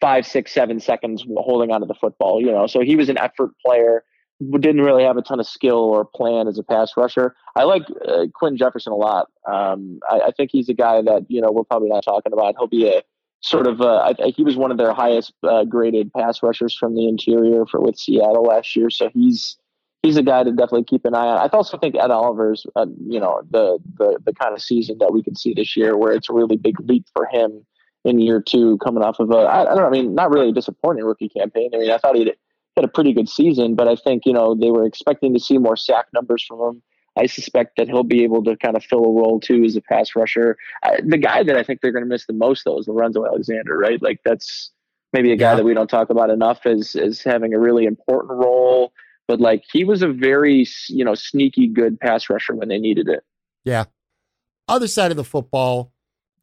five, six, seven seconds holding onto the football, you know, so he was an effort player, didn't really have a ton of skill or plan as a pass rusher. I like uh, Quinn Jefferson a lot. Um, I, I think he's a guy that, you know, we're probably not talking about. He'll be a sort of, a, I, he was one of their highest uh, graded pass rushers from the interior for with Seattle last year. So he's, He's a guy to definitely keep an eye on. I also think Ed Oliver's, uh, you know, the, the the kind of season that we can see this year, where it's a really big leap for him in year two, coming off of a, I, I don't know, I mean, not really a disappointing rookie campaign. I mean, I thought he had a pretty good season, but I think, you know, they were expecting to see more sack numbers from him. I suspect that he'll be able to kind of fill a role too as a pass rusher. I, the guy that I think they're going to miss the most though is Lorenzo Alexander, right? Like that's maybe a guy yeah. that we don't talk about enough as, as having a really important role, but like he was a very, you know, sneaky good pass rusher when they needed it. Yeah. Other side of the football,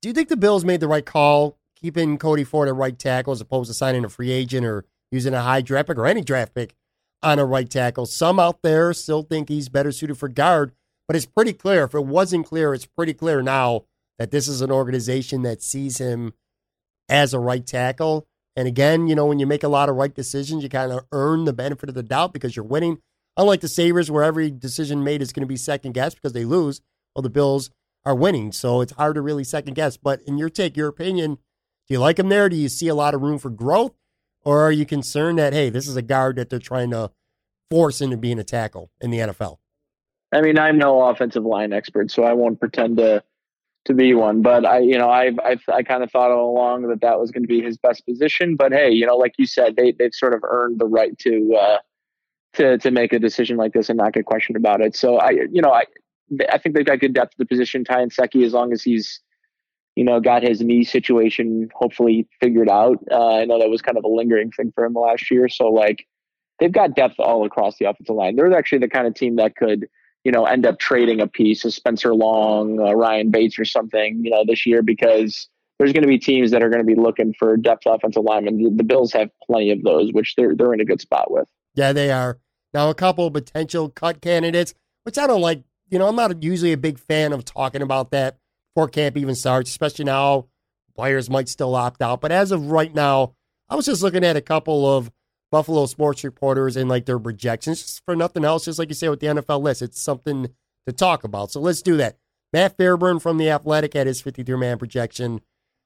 do you think the Bills made the right call keeping Cody Ford at right tackle as opposed to signing a free agent or using a high draft pick or any draft pick on a right tackle? Some out there still think he's better suited for guard, but it's pretty clear. If it wasn't clear, it's pretty clear now that this is an organization that sees him as a right tackle. And again, you know, when you make a lot of right decisions, you kind of earn the benefit of the doubt because you're winning. Unlike the Sabres, where every decision made is going to be second-guessed because they lose, well, the Bills are winning, so it's hard to really second-guess. But in your take, your opinion, do you like him there? Do you see a lot of room for growth? Or are you concerned that, hey, this is a guard that they're trying to force into being a tackle in the N F L? I mean, I'm no offensive line expert, so I won't pretend to to be one. But, I, you know, I've, I've, I kind of thought all along that that was going to be his best position. But, hey, you know, like you said, they, they've sort of earned the right to, uh, to to make a decision like this and not get questioned about it. So, I, you know, I, I think they've got good depth at the position. Ty and Secchi, as long as he's, you know, got his knee situation hopefully figured out. Uh, I know that was kind of a lingering thing for him last year. So, like, they've got depth all across the offensive line. They're actually the kind of team that could, you know, end up trading a piece of Spencer Long, uh, Ryan Bates or something, you know, this year because there's going to be teams that are going to be looking for depth offensive linemen. The, the Bills have plenty of those, which they're they're in a good spot with. Yeah, they are. Now, a couple of potential cut candidates, which I don't like. You know, I'm not usually a big fan of talking about that before camp even starts, especially now players might still opt out. But as of right now, I was just looking at a couple of Buffalo sports reporters and like their projections just for nothing else. Just like you say with the N F L list, it's something to talk about. So let's do that. Matt Fairburn from The Athletic had his fifty-three man projection.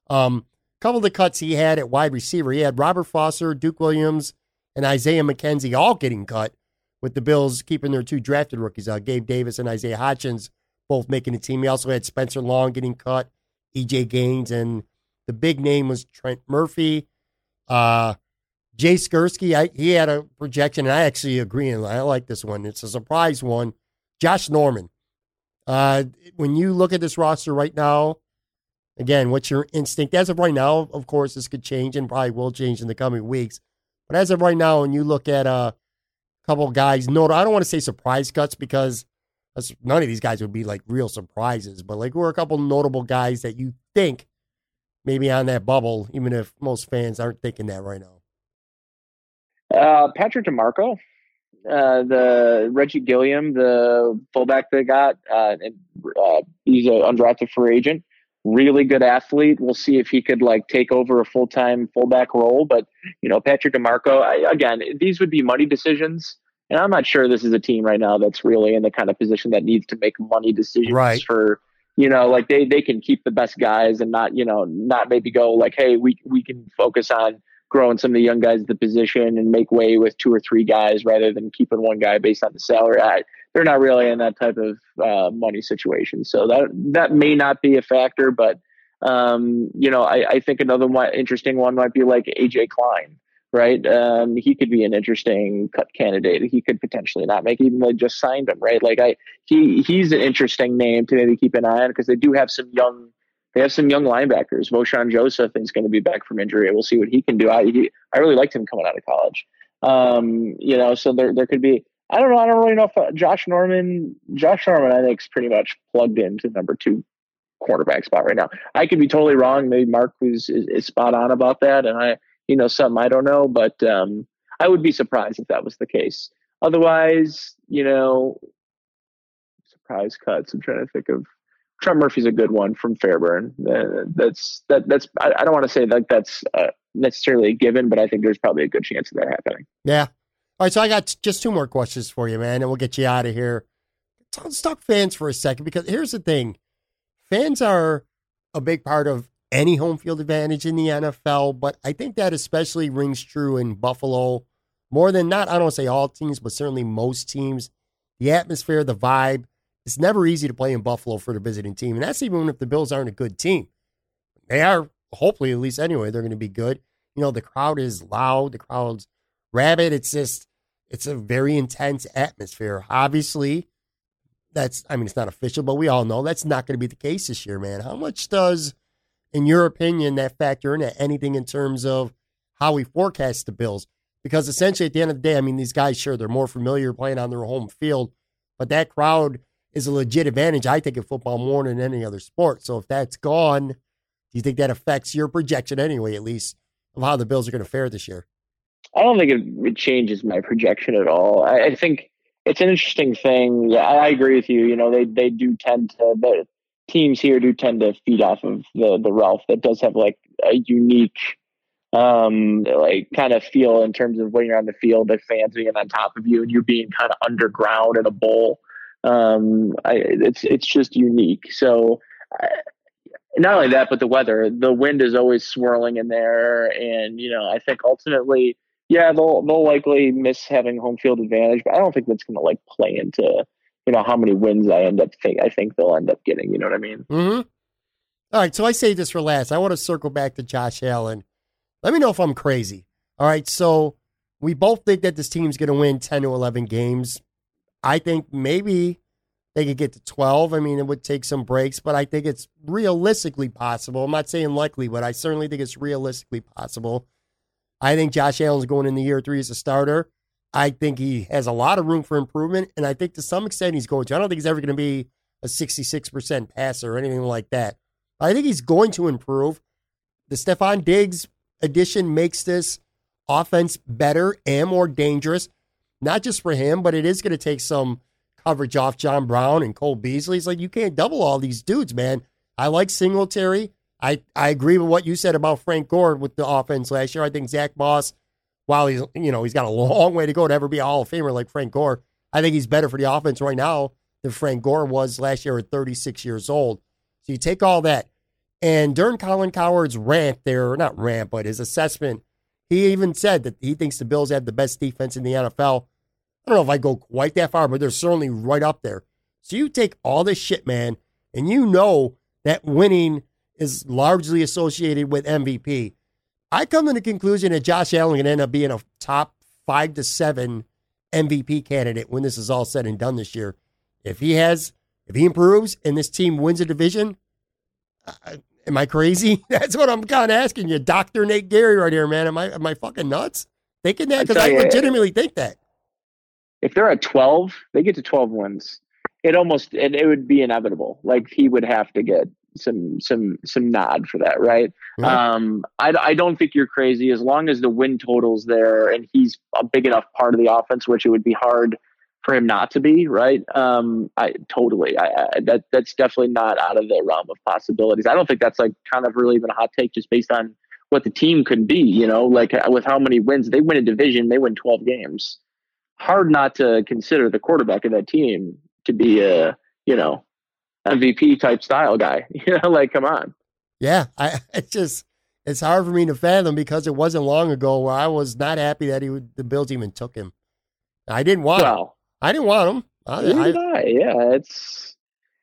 Um, a couple of the cuts he had at wide receiver, he had Robert Foster, Duke Williams, and Isaiah McKenzie all getting cut, with the Bills keeping their two drafted rookies out, Gabe Davis and Isaiah Hodgins, both making the team. He also had Spencer Long getting cut, E J Gaines, and the big name was Trent Murphy. Uh, Jay Skursky, I, he had a projection, and I actually agree, and I like this one. It's a surprise one. Josh Norman. Uh, when you look at this roster right now, again, what's your instinct? As of right now, of course, this could change and probably will change in the coming weeks. But as of right now, when you look at uh, couple of guys, no, I don't want to say surprise cuts because none of these guys would be like real surprises, but like who are a couple notable guys that you think maybe on that bubble, even if most fans aren't thinking that right now? Uh, Patrick DeMarco, uh, the Reggie Gilliam, the fullback they got, uh, and, uh, he's an undrafted free agent, really good athlete. We'll see if he could like take over a full-time fullback role. But, you know, Patrick DeMarco, I, again, these would be money decisions. And I'm not sure this is a team right now that's really in the kind of position that needs to make money decisions right. for, you know, like they, they can keep the best guys and not, you know, not maybe go like, hey, we, we can focus on growing some of the young guys at the position and make way with two or three guys rather than keeping one guy based on the salary. I, they're not really in that type of uh, money situation. So that, that may not be a factor, but um, you know, I, I think another one, interesting one might be like A J Klein, right? Um, he could be an interesting cut candidate. He could potentially not make it, even though they just signed him, right? Like I, he, he's an interesting name today to keep an eye on because they do have some young, they have some young linebackers. Moshan Joseph is going to be back from injury. We'll see what he can do. I, he, I really liked him coming out of college. Um, you know, so there, there could be, I don't know. I don't really know if Josh Norman, Josh Norman, I think is pretty much plugged into number two quarterback spot right now. I could be totally wrong. Maybe Mark is, is, is spot on about that. And I, you know, something I don't know, but um, I would be surprised if that was the case. Otherwise, you know, surprise cuts. I'm trying to think of Trent Murphy's a good one from Fairburn. Uh, that's that. That's I, I don't want to say that that's uh, necessarily a given, but I think there's probably a good chance of that happening. Yeah. All right, so I got just two more questions for you, man, and we'll get you out of here. Let's talk fans for a second, because here's the thing. Fans are a big part of any home field advantage in the N F L, but I think that especially rings true in Buffalo. More than not, I don't say all teams, but certainly most teams. The atmosphere, the vibe, it's never easy to play in Buffalo for the visiting team, and that's even if the Bills aren't a good team. They are, hopefully, at least anyway, they're going to be good. You know, the crowd is loud, the crowd's rabid. It's just, it's a very intense atmosphere. Obviously, that's, I mean, it's not official, but we all know that's not going to be the case this year, man. How much does, in your opinion, that factor in anything in terms of how we forecast the Bills? Because essentially at the end of the day, I mean, these guys, sure, they're more familiar playing on their home field, but that crowd is a legit advantage, I think, in football more than any other sport. So if that's gone, do you think that affects your projection anyway, at least, of how the Bills are going to fare this year? I don't think it, it changes my projection at all. I, I think it's an interesting thing. Yeah, I, I agree with you. You know, they, they do tend to, the teams here do tend to feed off of the, the Ralph that does have like a unique um like kind of feel in terms of when you're on the field, the fans being on top of you and you being kind of underground in a bowl. Um, I, it's it's just unique. So I, not only that, but the weather, the wind is always swirling in there, and you know I think ultimately, yeah, they'll they'll likely miss having home field advantage, but I don't think that's going to like play into you know how many wins I end up think I think they'll end up getting. You know what I mean? Mm-hmm. All right, so I say this for last. I want to circle back to Josh Allen. Let me know if I'm crazy. All right, so we both think that this team's going to win ten to eleven games. I think maybe they could get to twelve. I mean, it would take some breaks, but I think it's realistically possible. I'm not saying likely, but I certainly think it's realistically possible. I think Josh Allen's going in the year three as a starter. I think he has a lot of room for improvement, and I think to some extent he's going to. I don't think he's ever going to be a sixty-six percent passer or anything like that. I think he's going to improve. The Stefon Diggs addition makes this offense better and more dangerous, not just for him, but it is going to take some coverage off John Brown and Cole Beasley. It's like, you can't double all these dudes, man. I like Singletary. I, I agree with what you said about Frank Gore with the offense last year. I think Zach Moss, while he's, you know, he's got a long way to go to ever be a Hall of Famer like Frank Gore, I think he's better for the offense right now than Frank Gore was last year at thirty-six years old. So you take all that. And during Colin Cowherd's rant there, or not rant, but his assessment, he even said that he thinks the Bills have the best defense in the N F L. I don't know if I go quite that far, but they're certainly right up there. So you take all this shit, man, and you know that winning is largely associated with M V P. I come to the conclusion that Josh Allen can end up being a top five to seven M V P candidate when this is all said and done this year. If he has, if he improves and this team wins a division, uh, am I crazy? That's what I'm kind of asking you, Doctor Nate Geary, right here, man. Am I am I fucking nuts thinking that? Because I legitimately think that. If they're at twelve, they get to twelve wins. It almost it, it would be inevitable. Like he would have to get some some some nod for that, right? Mm-hmm. Um, I I don't think you're crazy as long as the win total's there and he's a big enough part of the offense, which it would be hard for him not to be, right? Um, I totally. I, I that that's definitely not out of the realm of possibilities. I don't think that's like kind of really even a hot take just based on what the team could be. You know, like with how many wins they win a division, they win twelve games. Hard not to consider the quarterback of that team to be a you know M V P type style guy. You know, like come on. Yeah, I it's just it's hard for me to fathom because it wasn't long ago where I was not happy that he would, the Bills even took him. I didn't want. Well, him. I didn't want him. I, I, I, yeah, it's.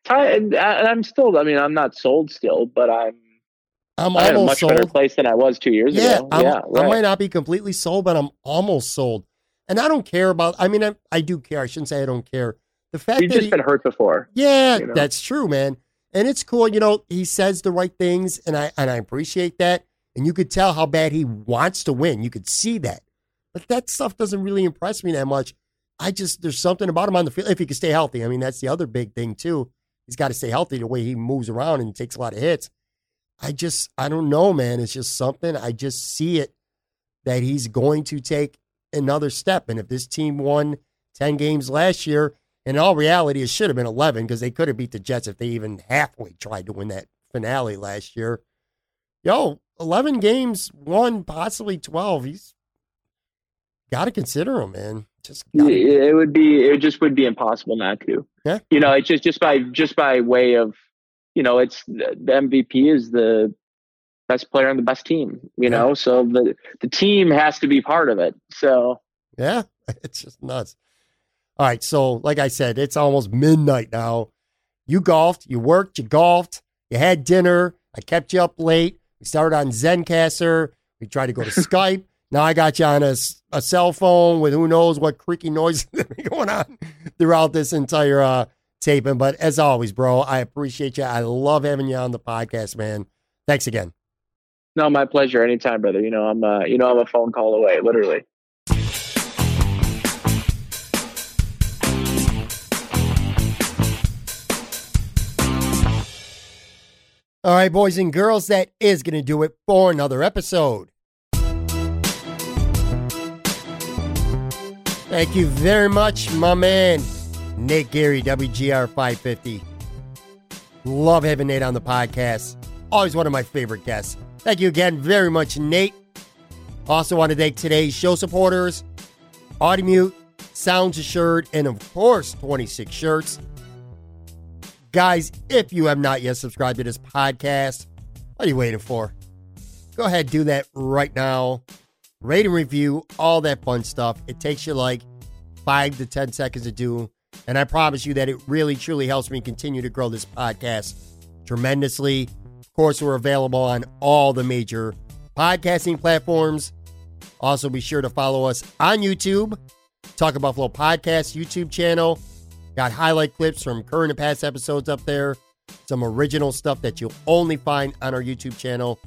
I, and I'm still. I mean, I'm not sold still, but I'm. I'm almost I'm in a much sold. Better place than I was two years yeah, ago. I'm, yeah, right. I might not be completely sold, but I'm almost sold. And I don't care about. I mean, I, I do care. I shouldn't say I don't care. The fact You've that he's just he, been hurt before. Yeah, you know? That's true, man. And it's cool. You know, he says the right things, and I and I appreciate that. And you could tell how bad he wants to win. You could see that. But that stuff doesn't really impress me that much. I just, there's something about him on the field. If he can stay healthy, I mean, that's the other big thing too. He's got to stay healthy the way he moves around and takes a lot of hits. I just, I don't know, man. It's just something. I just see it that he's going to take another step. And if this team won ten games last year, in all reality, it should have been eleven because they could have beat the Jets if they even halfway tried to win that finale last year. Yo, eleven games won, possibly twelve. He's got to consider him, man. Just it would be it just would be impossible not to. Yeah. You know, it's just, just by just by way of, you know, it's the M V P is the best player on the best team, you yeah. know, so the, the team has to be part of it. So, yeah, it's just nuts. All right. So like I said, it's almost midnight now. You golfed, you worked, you golfed, you had dinner. I kept you up late. We started on Zencastr. We tried to go to Skype. Now I got you on a, a cell phone with who knows what creaky noise going on throughout this entire uh, taping. But as always, bro, I appreciate you. I love having you on the podcast, man. Thanks again. No, my pleasure. Anytime, brother. You know, I'm uh, you know, I'm a phone call away, literally. All right, boys and girls, that is going to do it for another episode. Thank you very much, my man, Nate Geary, W G R five fifty. Love having Nate on the podcast. Always one of my favorite guests. Thank you again very much, Nate. Also want to thank today's show supporters, Automute, Sounds Assured, and of course, twenty-six Shirts. Guys, if you have not yet subscribed to this podcast, what are you waiting for? Go ahead, do that right now. Rate and review, all that fun stuff. It takes you like five to ten seconds to do. And I promise you that it really, truly helps me continue to grow this podcast tremendously. Of course, we're available on all the major podcasting platforms. Also, be sure to follow us on YouTube, Talking Buffalo Podcast YouTube channel. Got highlight clips from current and past episodes up there. Some original stuff that you'll only find on our YouTube channel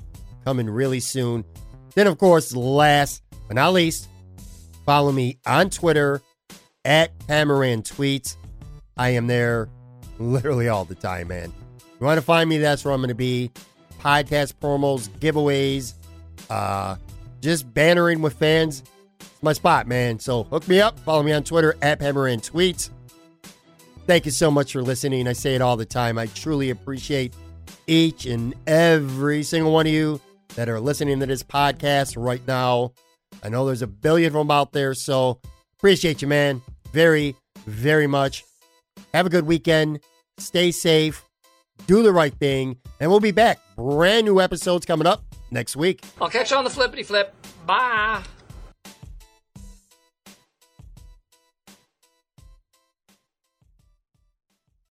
coming really soon. Then, of course, last but not least, follow me on Twitter at PamMoranTweets. I am there literally all the time, man. If you want to find me, that's where I'm going to be. Podcast promos, giveaways, uh, just bantering with fans. It's my spot, man. So hook me up. Follow me on Twitter at PamMoranTweets. Thank you so much for listening. I say it all the time. I truly appreciate each and every single one of you that are listening to this podcast right now. I know there's a billion of them out there, so appreciate you, man. Very, very much. Have a good weekend. Stay safe. Do the right thing. And we'll be back. Brand new episodes coming up next week. I'll catch you on the flippity flip. Bye.